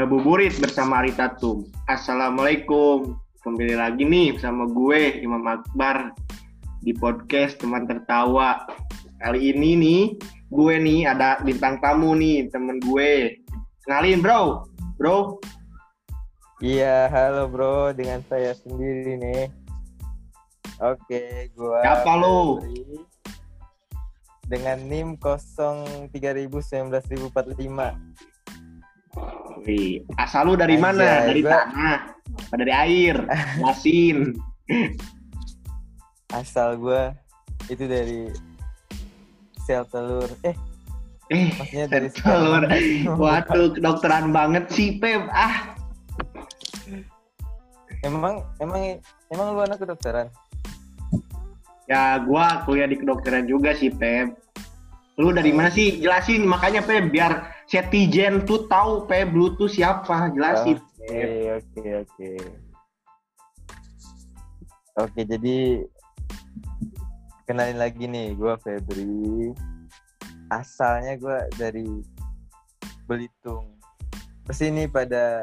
Ngabuburit bersama Aritatum. Assalamualaikum. Kembali lagi nih sama gue Imam Akbar di podcast Teman Tertawa. Kali ini nih gue nih ada bintang tamu nih, temen gue. Kenalin bro. Iya, halo bro, dengan saya sendiri nih. Oke, gue siapa lu? Dengan NIM 03.019.045. Asal lu dari mana? Dari tanah, dari air, asin. Asal gua itu dari sel telur. Maksudnya dari sel telur. Waduh, kedokteran banget sih, Pep. Ah. Emang lu anak kedokteran? Ya, gua kuliah di kedokteran juga sih, Pep. Lu dari mana sih? Jelasin makanya, Pep, biar Cetizen tuh tahu Peb lu tuh siapa, jelasin. Oke. Oke, jadi kenalin lagi nih, gue Febri. Asalnya gue dari Belitung. Kesini pada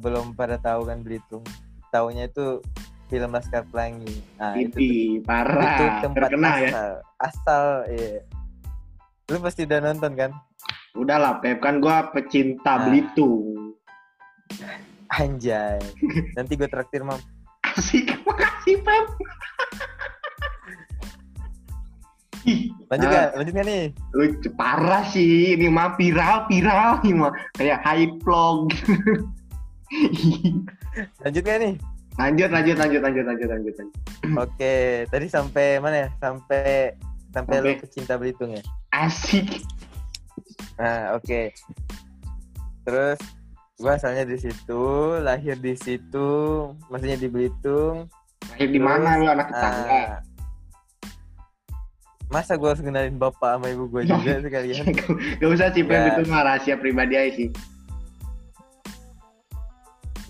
belum pada tahu kan Belitung. Taunya itu film Laskar Pelangi. Nah, itu parah. Itu tempat terkenal, asal. Iya. Lu pasti udah nonton kan? Udah lah, Pep, kan gue pecinta Belitung. Anjay. Nanti gue traktir, Mam. Asik, makasih, Pep. Lanjut gak nih? Lucu, parah sih. Ini mah viral nih mah. Kayak hype vlog. Lanjut gak nih? Lanjut. Oke, tadi sampai mana ya? Sampai lu pecinta Belitung ya? Asik. Nah, oke. Terus gua asalnya di situ, lahir di situ, maksudnya di Belitung. Lahir di mana lu, anak tetangga? Masa gua harus kenalin bapak sama ibu gua juga sekalian? Gak usah sih, Pem, itu mah rahasia pribadi aja sih.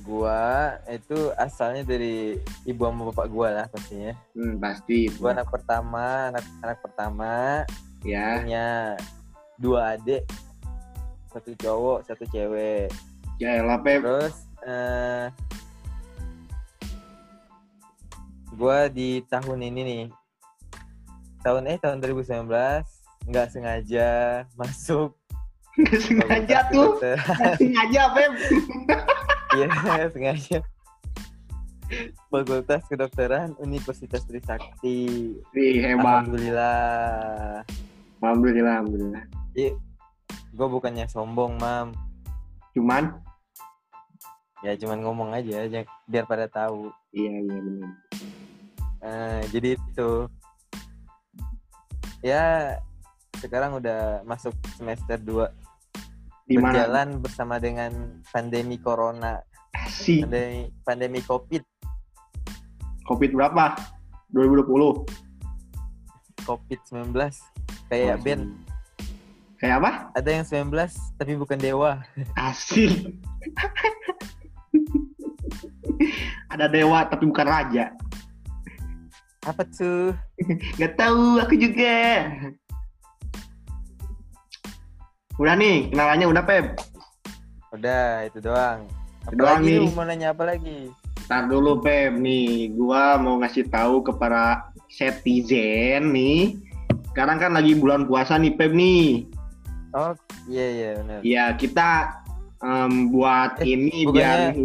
Gua itu asalnya dari ibu sama bapak gua lah pastinya. Pasti. Gua anak pertama. Ya. Punya 2 adik, 1 cowok, 1 cewek. Yaelah, Pep. Terus gue di tahun ini nih, tahun 2019 nggak sengaja masuk. Nggak sengaja tuh? Sengaja, Pep. Iya, sengaja. Fakultas Kedokteran Universitas Trisakti. Hebat. Alhamdulillah. Iya, gue bukannya sombong, Mam. Cuman ngomong aja, biar pada tahu. Iya, benar. Jadi itu, ya sekarang udah masuk semester 2. Dimana? Berjalan bersama dengan pandemi corona. Asik. Pandemi COVID. COVID berapa? 2020. COVID-19. Kayak band. Kayak apa? Ada yang 19 tapi bukan dewa. Asik. Ada dewa tapi bukan raja. Apa tuh? Gak tahu, aku juga. Udah nih, kenalannya udah, Pep. Udah, itu doang. Apalagi lu mau nanya apa lagi? Ntar dulu, Pep. Nih, gua mau ngasih tahu ke para cetizen nih. Sekarang kan lagi bulan puasa nih, Pep nih. Oh iya benar. Iya, kita buat ini biar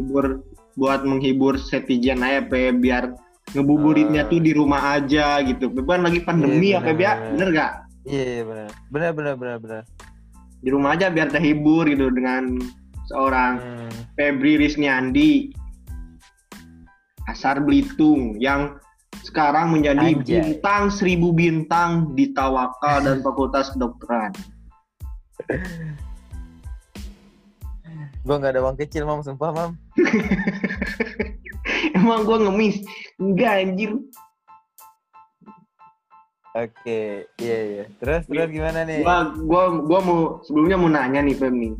menghibur cetizen aja, Pep, biar ngebuburitnya tuh di rumah aja gitu. Pep, kan lagi pandemi ya, Pep ya, bener nggak? Iya benar. Benar. Di rumah aja biar terhibur gitu dengan seorang Febri Risniandi asal Belitung yang sekarang menjadi bintang 1000 bintang di Tawakal dan Fakultas Kedokteran. Gue gak ada uang kecil, Mam, sumpah, Mam. Emang gue ngemis? Enggak, anjir. Oke, iya. Terus gimana nih? Gue sebelumnya mau nanya nih, Feb, nih.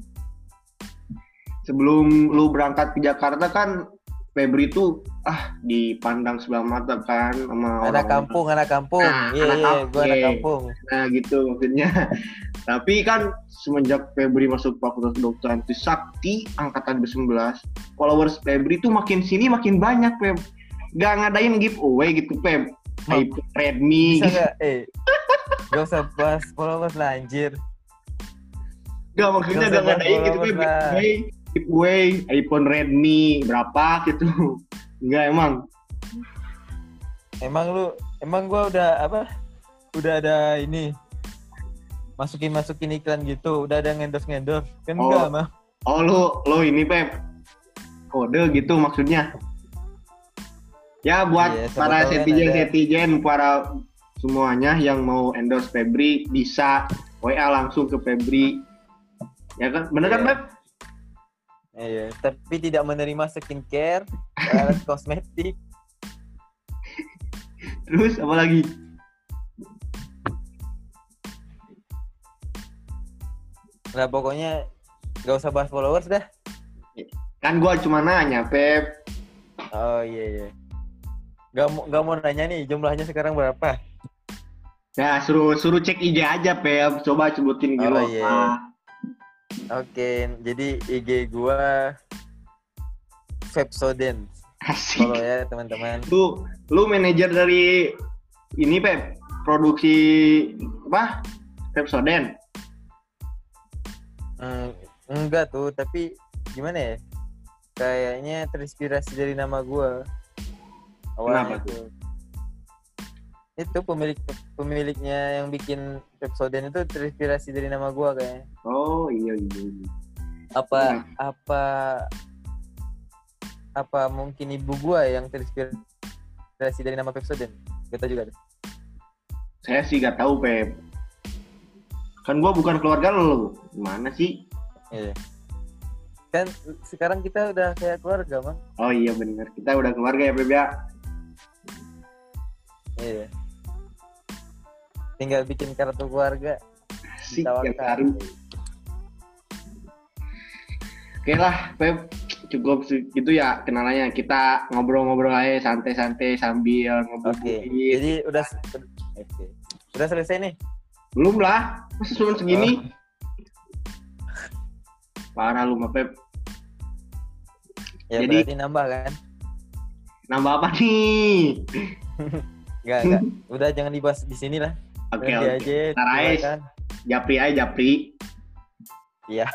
Sebelum lu berangkat ke Jakarta kan Febri tuh dipandang sebelah mata kan sama anak kampung. Nah, gua anak kampung. Nah, gitu maksudnya. Tapi kan semenjak Febri masuk Fakultas Kedokteran Trisakti angkatan B19, followers Febri tuh makin sini makin banyak, Feb. Gak ngadain giveaway gitu, Feb. iPad Redmi. Bisa gak? Gak usah bahas followers lah, anjir. Gak, maksudnya gak ngadain gitu, Feb. Giveaway iPhone Redmi berapa gitu. Enggak, emang. Emang gua udah udah ada ini, masukin iklan gitu, udah ada ngendos kan enggak mah. Oh lu ini Pep kode gitu maksudnya ya buat para netizen para semuanya yang mau endorse Febri bisa WA langsung ke Febri ya kan, bener kan Pep? Iya, tapi tidak menerima skincare, alat kosmetik. Terus apa lagi? Nah, pokoknya gak usah bahas followers dah. Kan gue cuma nanya, Pep. Oh iya. Gak mau nanya nih, jumlahnya sekarang berapa? Nah, suruh cek IG aja, Pep. Coba sebutin IG lo. Oke, jadi IG gue Feb Sodden. Asik. Follow ya, teman-teman. Lu manajer dari ini, Pep. Produksi apa? Feb Sodden. Enggak tuh, tapi gimana ya? Kayaknya terinspirasi dari nama gue. Awalnya itu pemiliknya yang bikin Pepsoden itu terinspirasi dari nama gue kayaknya. Oh iya. Apa mungkin ibu gue yang terinspirasi dari nama Pepsoden? Gak tau juga deh. Saya sih gak tahu, Pep. Kan gua bukan keluarga lo, gimana sih? Iya. Kan sekarang kita udah kayak keluarga, Bang. Oh iya benar, kita udah keluarga ya, Beb ya. Iya. Tinggal bikin kartu keluarga. Si Tawakal. Oke lah, Beb. Cukup gitu ya kenalannya. Kita ngobrol-ngobrol aja santai-santai sambil ngobrolin. Jadi udah selesai nih. Belum lah, masa cuma segini? Parah lu mah, Pep. Ya jadi, berarti nambah kan? Nambah apa nih? Enggak. Udah jangan dibahas di sini lah. Oke. Aja, ntar aja, japri. Iya.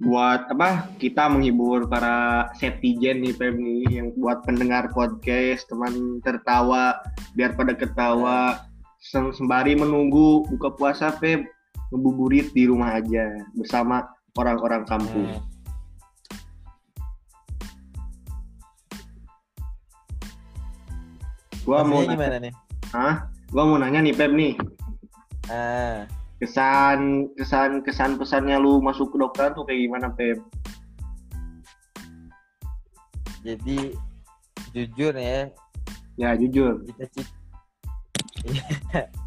Buat apa? Kita menghibur para setizen nih, Pep nih, yang buat pendengar podcast, teman tertawa, biar pada ketawa sembari menunggu buka puasa, Pep, ngebuburit di rumah aja bersama orang-orang kampung. Gua mau nanya nih, Pep nih. Kesan pesannya lu masuk ke dokteran tuh kayak gimana, Pep? Jadi jujur ya. Ya jujur.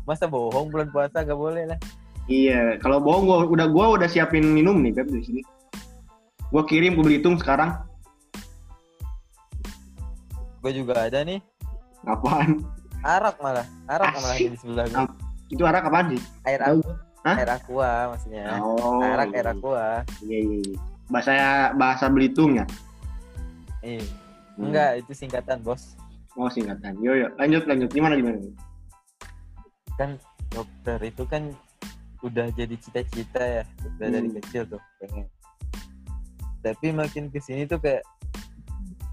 Masa bohong bulan puasa gak boleh lah. Iya, kalau bohong gua udah siapin minum nih, Pep, di sini. Gua kirim ke Belitung sekarang. Gua juga ada nih. Apaan? Arak malah di sebelah gua. Itu arak apaan sih? Air aqua maksudnya. Oh, air aqua. Iya. Bahasa Belitung ya? Enggak, itu singkatan, Bos. Oh, singkatan. Yo. Lanjut. Gimana? Kan dokter itu kan udah jadi cita-cita ya, udah dari kecil tuh pengen. Tapi makin kesini tuh kayak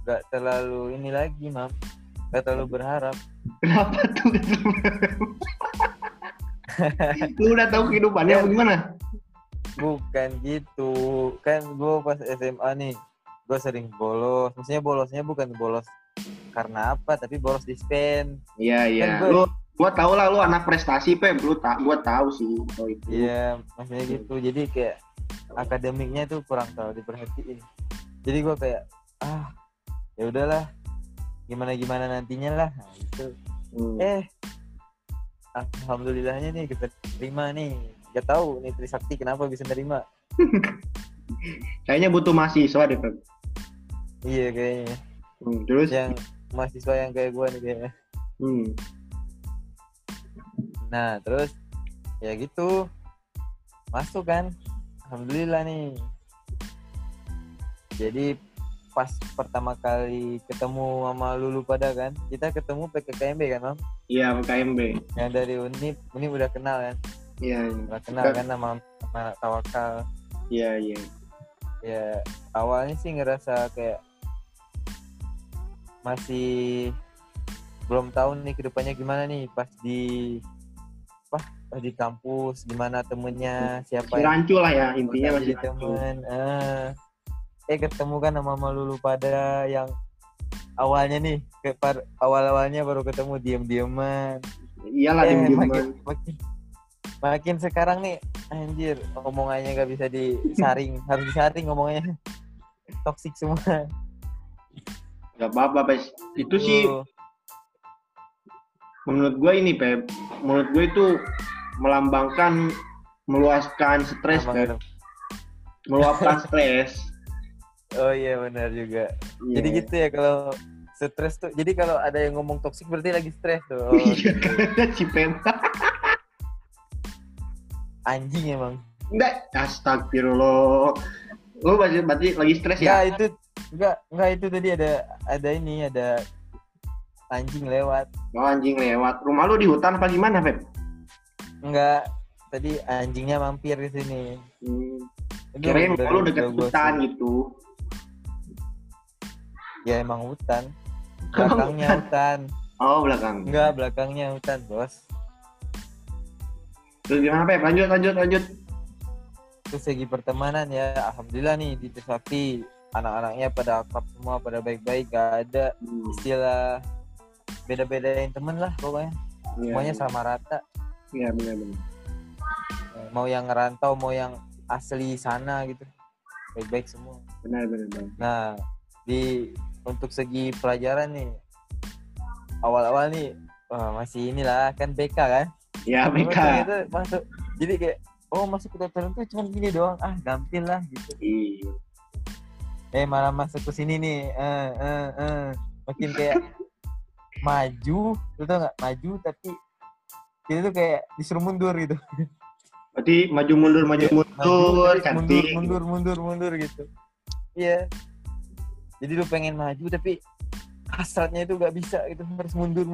enggak terlalu ini lagi, Mam. Enggak terlalu berharap. Kenapa tuh? Lu udah tahu kehidupannya apa gimana? Bukan gitu. Kan gue pas SMA nih, gue sering bolos. Maksudnya bolosnya bukan bolos karena apa, tapi bolos dispen. Iya. Kan gue tau lah lu anak prestasi, Pep. Gue tau sih. Iya, maksudnya gitu. Jadi kayak akademiknya tuh kurang terlalu diperhatiin. Jadi gue kayak ya udahlah, gimana nantinya lah. Nah, gitu. Alhamdulillahnya nih kita terima nih. Gak tahu nih Trisakti kenapa bisa nerima. Kayaknya butuh mahasiswa deh, Pak. Iya kayaknya. Terus yang mahasiswa yang kayak gue nih kayaknya. Nah terus ya gitu masuk kan, alhamdulillah nih. Jadi pas pertama kali ketemu sama Lulu pada kan, kita ketemu PKKMB kan Mam? Iya PKKMB. Yang dari UNIP, UNIP udah kenal kan? Iya. Udah kenal kan sama anak Tawakal. Iya iya. Ya awalnya sih ngerasa kayak masih belum tahu nih kedepannya gimana nih, pas di kampus gimana temennya siapa? Rancu lah ya intinya masih teman. Ketemu kan sama Lulu pada yang awalnya nih, awal-awalnya baru ketemu diem-dieman. Iyalah diem-dieman. Makin sekarang nih, anjir, omongannya gak bisa disaring, harus disaring omongannya. Toksik semua. Gak apa-apa, Pes. Itu sih menurut gue ini, Pep. Menurut gue itu melambangkan, meluaskan stres, Pep. Meluapkan stres. Oh iya benar juga. Yeah. Jadi gitu ya kalau stres tuh. Jadi kalau ada yang ngomong toksik berarti lagi stres tuh. Oh, iya kan si Penta. Anjing emang. Enggak, astagfirullah. Lu berarti lagi stres ya? Enggak itu tadi ada anjing lewat. Oh, anjing lewat. Rumah lu di hutan apa gimana, Pep? Enggak, tadi anjingnya mampir di sini. Kirain lu dekat hutan gitu. Ya emang hutan. Belakangnya hutan. Oh belakang. Enggak, belakangnya hutan bos. Terus gimana Pep? Lanjut. Terus segi pertemanan ya, alhamdulillah nih di Trisakti anak-anaknya pada akrab semua, pada baik-baik, gak ada istilah beda-bedain temen lah pokoknya. Ya, semuanya sama rata. Iya benar. Mau yang ngerantau, mau yang asli sana gitu, baik-baik semua. Benar. Nah. Untuk segi pelajaran nih awal-awal nih masih inilah kan BK kan? Iya BK. Itu masuk jadi kayak masuk kedokteran tuh cuma gini doang gampil lah gitu. Iya. Malah masuk ke sini nih makin kayak maju, lu tau nggak maju tapi kita tuh kayak disuruh mundur gitu. Berarti maju mundur gitu. Iya. Jadi lu pengen maju tapi hasratnya itu gak bisa gitu, harus mundur.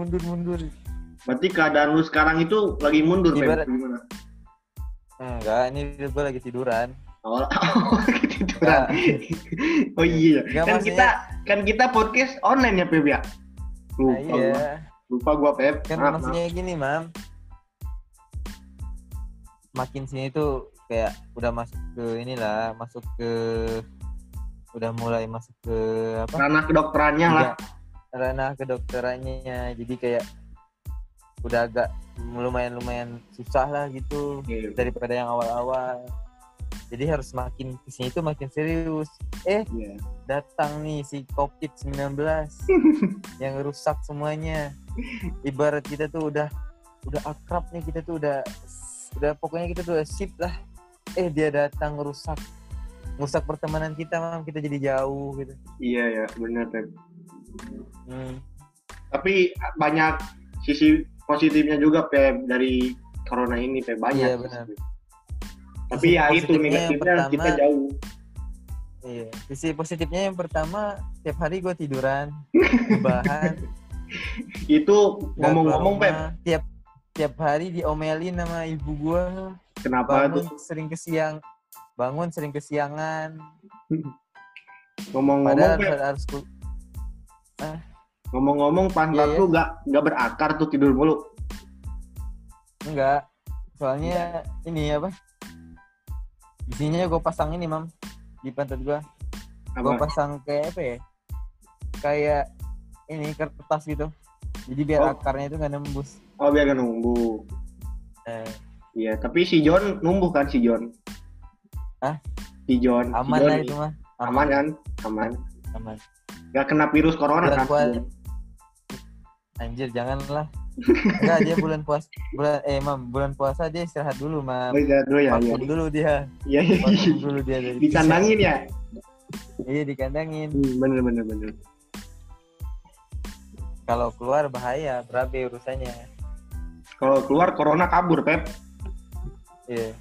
Berarti keadaan lu sekarang itu lagi mundur, Pep? Gimana? Enggak, ini gue lagi tiduran. Oh lagi tiduran. Nah. Oh iya. Enggak, kan maksudnya... kita podcast online ya, Pep ya? Lupa gua, Pep. Kan maaf, maksudnya gini, Mam. Makin sini tuh kayak udah masuk ke udah mulai masuk ke apa? Ranah kedokterannya lah. Ranah kedokterannya. Jadi kayak udah agak lumayan susah lah gitu daripada yang awal-awal. Jadi harus makin kesini tuh makin serius. Datang nih si COVID-19 yang rusak semuanya. Ibarat kita tuh udah akrab nih, kita tuh udah pokoknya kita tuh udah sip lah. Dia datang rusak pertemanan kita, Mam. Kita jadi jauh gitu. Iya ya, benar Pep. Tapi banyak sisi positifnya juga Pep dari corona ini Pep, banyak. Iya benar. Tapi sisi ya itu negatifnya pertama, kita jauh. Iya, sisi positifnya yang pertama tiap hari gue tiduran, rebahan. Itu ngomong-ngomong Pep, tiap hari diomelin sama ibu gue. Kenapa tuh? Bangun sering kesiangan. Ngomong-ngomong pantat lu gak berakar tuh, tidur mulu. Enggak. Soalnya ini apa? Isinya gue pasang ini, Mam. Di pantat gue. Gue pasang kayak apa ya? Kayak ini kertas gitu. Jadi biar akarnya itu gak nembus. Oh, biar gak numbuh. Iya, tapi si John numbuh kan si John. Hah? Aman lah itu mah. Aman kan? Aman. Gak kena virus corona kan? Anjir, janganlah. Enggak, dia bulan puasa dia istirahat dulu, Mam. Dulu dia. Dikandangin ya? Iya, dikandangin. Bener. Kalau keluar bahaya, berabe urusannya. Kalau keluar corona kabur, Pep. Iya.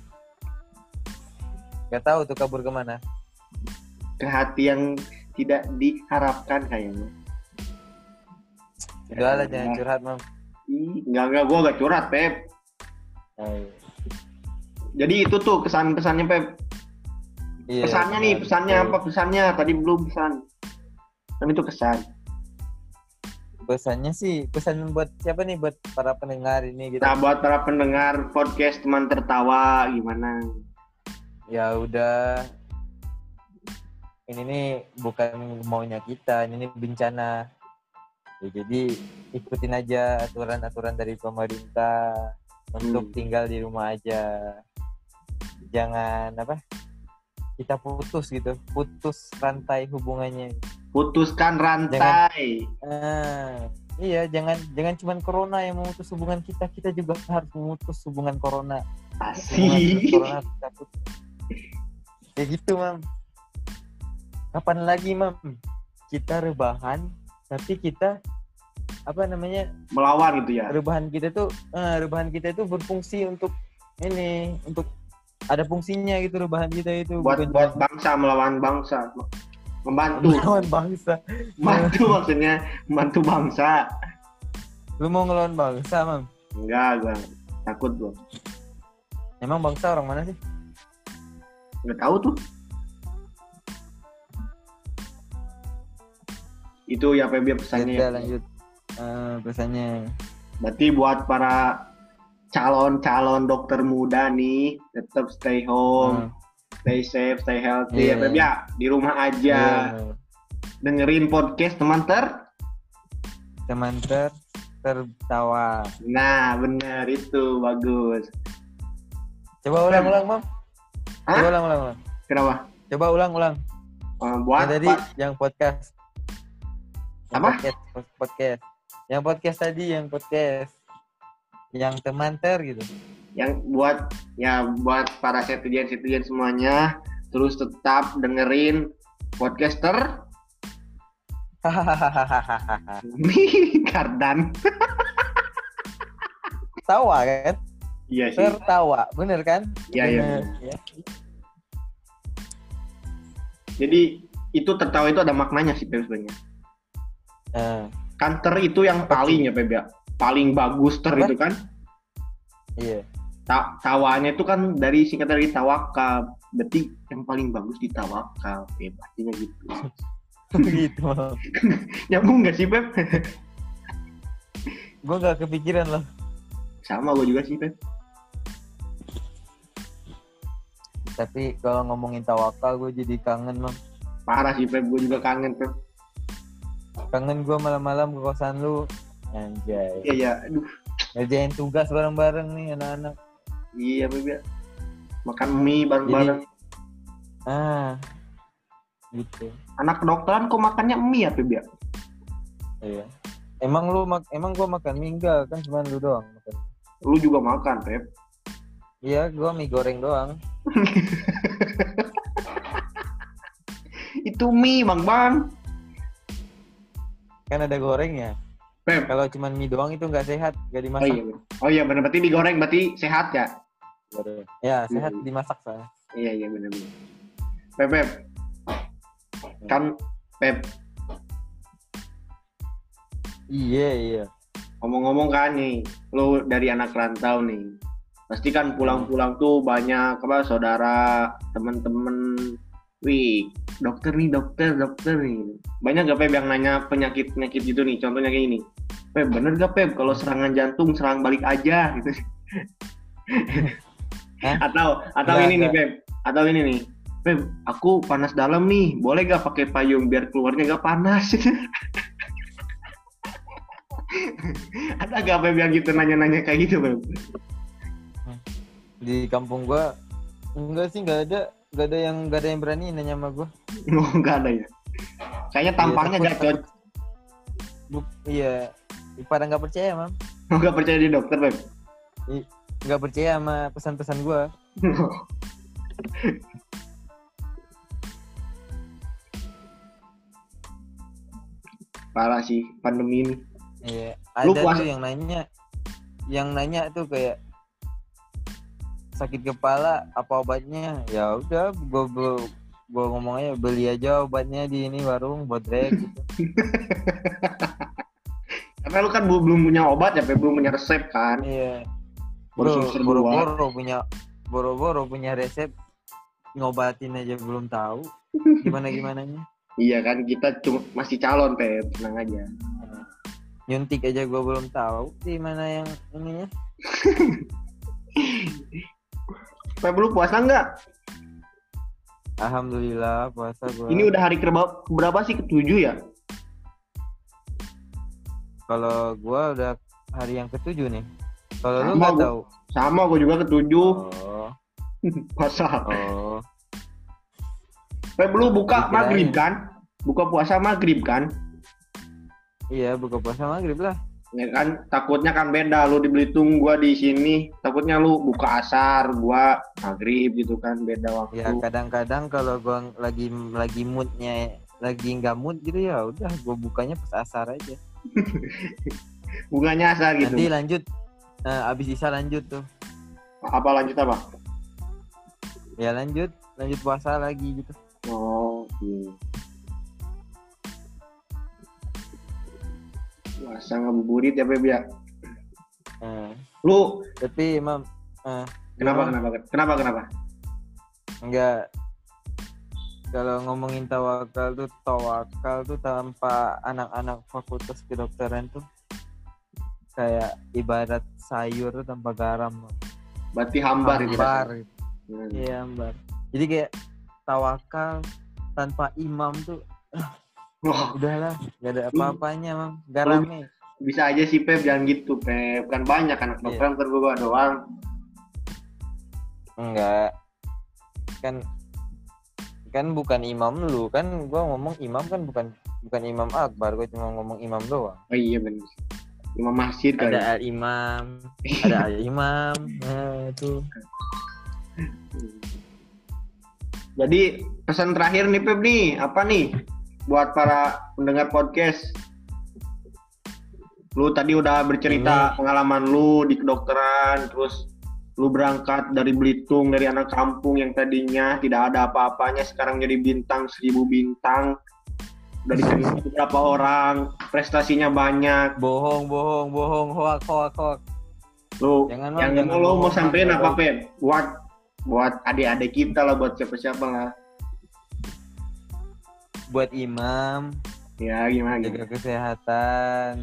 Gak tahu tuh kabur kemana. Ke hati yang tidak diharapkan kayaknya. Udah lah, jangan curhat, Mam. Enggak, gua gak curhat, Pep. Ayo. Jadi itu tuh kesan-kesannya, Pep. Iya, pesannya nih, pesannya apa? Pesannya tadi belum pesan. Tapi itu kesan. Pesannya sih, pesan buat siapa nih? Buat para pendengar ini gitu. Nah, buat para pendengar podcast Teman Tertawa gimana? Ya udah. Ini nih bukan maunya kita, ini bencana. Ya, jadi ikutin aja aturan-aturan dari pemerintah untuk tinggal di rumah aja. Jangan apa? Kita putus gitu, putus rantai hubungannya. Putuskan rantai. Jangan cuman corona yang memutus hubungan kita. Kita juga harus memutus hubungan corona. Asik. Corona kita putus. Ya gitu, Mam. Kapan lagi, Mam? Kita rebahan, tapi kita melawan gitu ya. Rebahan kita itu berfungsi untuk ini, untuk ada fungsinya gitu rebahan kita itu. Buat bangsa, melawan bangsa. Membantu bangsa. Lu mau ngelawan bangsa, Mam? Enggak, Bang. Takut gua. Emang bangsa orang mana sih? Enggak tahu tuh. Itu ya Feb pesannya. Udah lanjut. Pesannya. Berarti buat para calon-calon dokter muda nih, tetap stay home. Stay safe, stay healthy, ya Beb ya. Di rumah aja. Yeah. Dengerin podcast Teman Tertawa. Nah, benar itu. Bagus. Coba ulang-ulang, Mam. Hah? Coba ulang-ulang. Kenapa? Coba ulang-ulang. Buat tadi yang podcast. Apa? Podcast. Yang podcast. Yang Teman Ter gitu. Yang buat para cetian semuanya, terus tetap dengerin podcaster. Kardan. Tawa kan? Iya sih. Tertawa, bener kan? Iya. Jadi itu tertawa itu ada maknanya sih sebenarnya. Kan ter itu yang paling ya Peb, paling bagus ter apa? Itu kan? Iya. Tawanya itu kan dari singkatan dari Tawakal, berarti yang paling bagus di Tawakal, artinya gitu. Gitu. Nyambung nggak sih Beb? Gue nggak kepikiran loh. Sama gue juga sih Beb. Tapi kalau ngomongin Tawakal gue jadi kangen Bang. Parah sih Beb, gue juga kangen Beb. Kangen gue malam-malam ke kosan lu, anjay. Iya, aduh. Ngerjain tugas bareng-bareng nih anak-anak. Iya, Beb. Makan mie bareng-bareng. Jadi, gitu. Anak kedokteran kok makannya mie ya, Beb? Iya. Emang gua makan mie enggak? Kan cuma lu doang makan. Lu juga makan, Beb. Iya, gua mie goreng doang. Itu mie, Bang. Kan ada gorengnya. Kalau cuma mie doang itu nggak sehat, nggak dimasak. Oh iya benar, berarti digoreng berarti sehat ya? Ya sehat dimasak saya. Iya benar. Pep. Kan Pep. Iya. Ngomong-ngomong kan nih, lo dari anak rantau nih, pasti kan pulang-pulang tuh banyak apa saudara, temen-temen. Wih, dokter nih. Banyak gak Peb yang nanya penyakit gitu nih, contohnya kayak gini. Peb, bener gak Peb kalau serangan jantung serang balik aja gitu. Atau ini nih Peb, atau ini nih. Peb, aku panas dalam nih, boleh gak pakai payung biar keluarnya gak panas? Ada gak Peb yang gitu nanya-nanya kayak gitu Peb? Di kampung gua enggak sih, Gak ada yang berani nanya sama gue. Gak ada ya. Kayaknya tampangnya gak cocok. Iya. Pada gak percaya, Mam. Gak percaya di dokter, Beb? Gak percaya sama pesan-pesan gue. Parah sih pandemi ini. Iya. Ada tuh yang nanya. yang nanya tuh kayak sakit kepala apa obatnya, ya udah gue ngomong aja beli aja obatnya di ini warung bodrek gitu. Karena lu kan belum punya obat ya, belum punya resep kan. Iya. Boro-boro punya resep, ngobatin aja belum tahu gimana-gimananya. Iya kan, kita cuma masih calon, Pep, tenang aja. Nyuntik aja gue belum tahu gimana yang ininya. Pep, lu puasa nggak? Alhamdulillah puasa gue. Ini udah hari berapa sih, ke-7 ya? Kalau gue udah hari yang ke-7 nih. Kalau lu nggak tahu? Sama, gue juga ke-7. Oh. Puasa. Oh. Pep, lu buka maghrib kan? Buka puasa maghrib kan? Iya, buka puasa maghrib lah. Ya kan, takutnya kan beda, lu di Belitung, gua di sini. Takutnya lu buka asar, gua maghrib gitu kan, beda waktu. Ya kadang-kadang kalau gua lagi moodnya lagi nggak mood gitu, ya udah gua bukanya pas asar aja. Bukanya asar gitu. Nanti lanjut, abis isya lanjut tuh. Apa lanjut apa? Ya lanjut puasa lagi gitu. Oh, iya. Puasa ngabuburit ya, Beb, ya? Lu? Tapi, Imam. Kenapa? Enggak. Kalau ngomongin tawakal tuh tanpa anak-anak Fakultas Kedokteran tuh kayak ibarat sayur tuh tanpa garam. Berarti hambar. Iya, hambar. Jadi kayak tawakal tanpa imam tuh. Wah, udahlah, nggak ada apa-apanya, Mam. Garamnya. Bisa aja sih, Pep, jangan gitu, Pep. Kan banyak anak dokter terbawa doang. Enggak. Kan bukan imam lu, kan gua ngomong imam kan bukan Imam Akbar, gua cuma ngomong imam doang. Oh iya benar. Imam masjid kan. Ada al-imam, ada al-imam. Nah, itu. Jadi, pesan terakhir nih, Pep, nih. Apa nih? Buat para pendengar podcast, lu tadi udah bercerita pengalaman lu di kedokteran, terus lu berangkat dari Belitung, dari anak kampung yang tadinya tidak ada apa-apanya, sekarang jadi bintang 1000 bintang, dari beberapa orang, prestasinya banyak. Bohong, hoak. Lu yang lu mau sampein apa, Pep? Buat adik-adik kita lah, buat siapa-siapa lah. Buat imam ya, gimana jaga kesehatan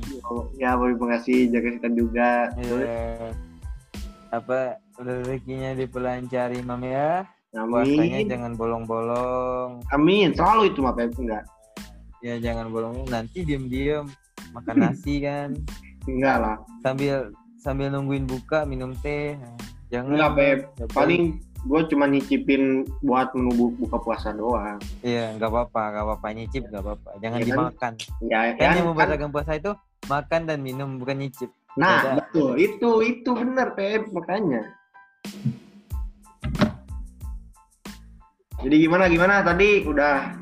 ya, terima kasih, jaga kesehatan juga ya. Apa rezekinya dipelancar, Imam, ya. Puasanya jangan bolong-bolong, amin, selalu itu. Makanya enggak ya, jangan bolong, nanti diem-diem makan nasi kan enggak lah, sambil nungguin buka minum teh, jangan enggak, Pep. Paling gue cuma nyicipin buat menunggu buka puasa doang. Iya, nggak apa-apa nyicip, nggak apa-apa. Jangan ya, dimakan. Ya, kan yang membatalkan puasa itu makan dan minum, bukan nyicip. Nah, beda. Betul, itu benar, Pep, makanya. Jadi gimana tadi udah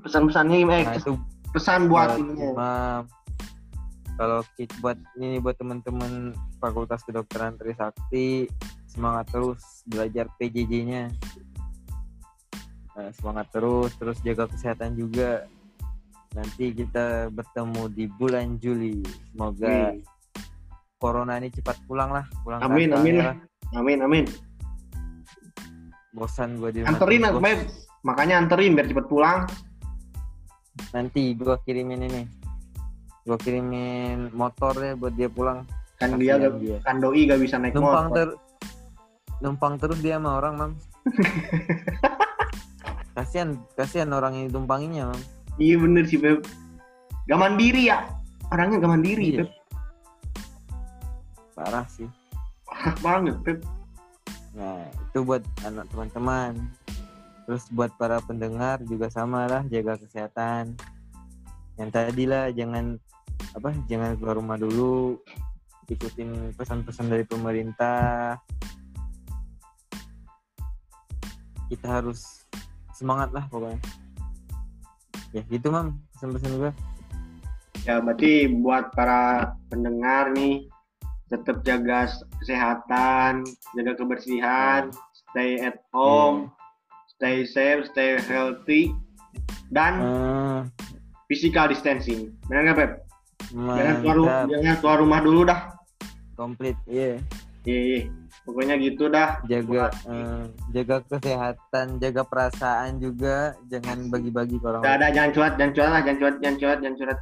pesan-pesannya, pesan buat ini. Kalau kita buat teman-teman Fakultas Kedokteran Trisakti, semangat terus belajar PJJ-nya. Semangat terus jaga kesehatan juga. Nanti kita bertemu di bulan Juli. Semoga corona ini cepat pulang. Amin. Bosan gue di rumah. Anterin, Beb. Makanya anterin biar cepat pulang. Nanti gue kirimin ini. Gue kirimin motor deh buat dia pulang. Kan dia. Kan doi gak bisa naik numpang motor. Numpang terus dia sama orang, Mam. kasian orang yang ditumpanginnya, Mam. Iya bener sih, Beb. Gak mandiri ya. Orangnya gak mandiri, iya. Beb. Parah sih. Parah banget, Beb. Nah, itu buat anak teman-teman. Terus buat para pendengar juga sama lah, jaga kesehatan. Yang tadi lah, jangan keluar rumah dulu, ikutin pesan-pesan dari pemerintah. Kita harus semangat lah pokoknya. Ya gitu, Mam, pesan-pesan gue. Ya berarti buat para pendengar nih, tetap jaga kesehatan, jaga kebersihan, stay at home, stay safe, stay healthy, dan physical distancing. Benar nggak, Pep? Jangan keluar rumah dulu dah. Komplit, iya. Iya, pokoknya gitu dah. Jaga kesehatan, jaga perasaan juga, jangan bagi-bagi kalau. Tidak ada, jangan curhat.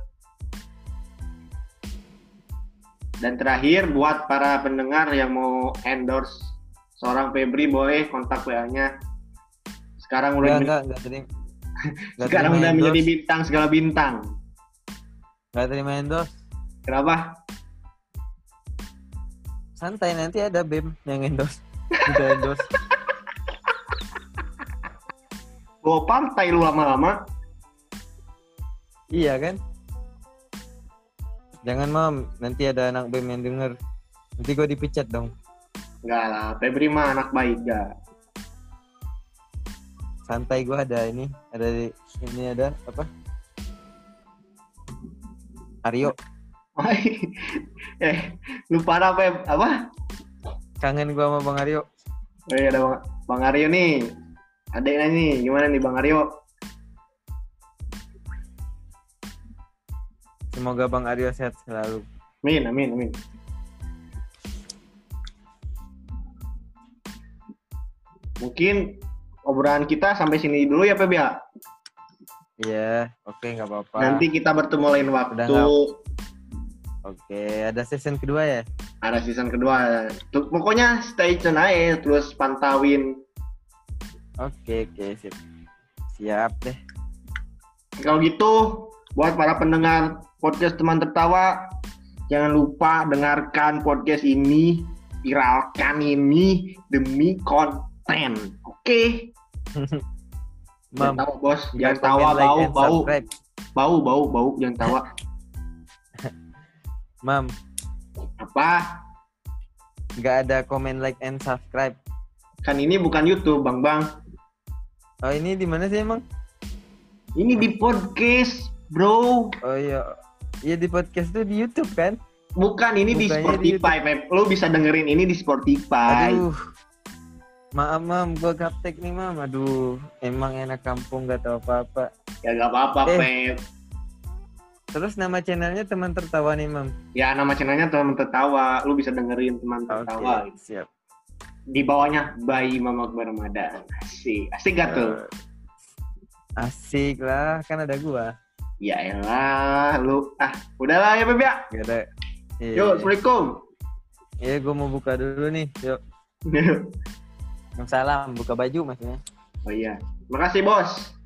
Dan terakhir buat para pendengar yang mau endorse seorang Febri boleh kontak WA-nya. Sekarang udah sekarang udah menjadi bintang segala bintang. Gak terima endorse. Kenapa? Santai, nanti ada BEM yang endorse. Udah endorse. Bawa pantai lu lama-lama. Iya kan? Jangan, Mam. Nanti ada anak BEM yang denger. Nanti gue dipecat dong. Enggak lah. Febri mah anak baik, gak? Santai, gue ada ini. Ada apa? Aryo. Lupa apa? Kangen gua sama Bang Aryo. Oh iya, ada Bang Aryo nih. Adeknya nih, gimana nih Bang Aryo? Semoga Bang Aryo sehat selalu. Amin. Mungkin obrolan kita sampai sini dulu ya, Peb ya? Iya, oke, enggak apa-apa. Nanti kita bertemu lain waktu. Oke, ada season kedua ya? Ada season kedua. Pokoknya stay tune aja, terus pantauin. Oke, siap deh. Kalau gitu, buat para pendengar podcast Teman Tertawa, jangan lupa dengarkan podcast ini, viralkan ini demi konten. Oke? Jangan tawa, Bos. Jangan tawa, bau, jangan tawa. Mam, apa? Gak ada komen, like, and subscribe. Kan ini bukan YouTube, Bang. Oh, ini di mana sih emang? Ini di podcast, bro. Oh iya, di podcast tuh di YouTube kan? Bukan, ini di Spotify. Lo bisa dengerin ini di Spotify. Aduh, maaf Mam, gue gaptek nih Mam. Aduh, emang enak kampung gak tau apa-apa. Ya gak apa-apa, Pep. Terus nama channelnya Teman Tertawa nih, Mam? Ya, nama channelnya Teman Tertawa. Lu bisa dengerin Teman Tertawa. Oke, siap. Di bawahnya by Imam Akbar. Asik gak tuh? Asik lah, kan ada gua. Ya elah, lu. Udahlah ya, Beb ya? Gak ada. Iya. Yuk, Assalamualaikum. Iya, gua mau buka dulu nih. Yuk. Salam, buka baju maksudnya. Oh iya. Makasih, Bos.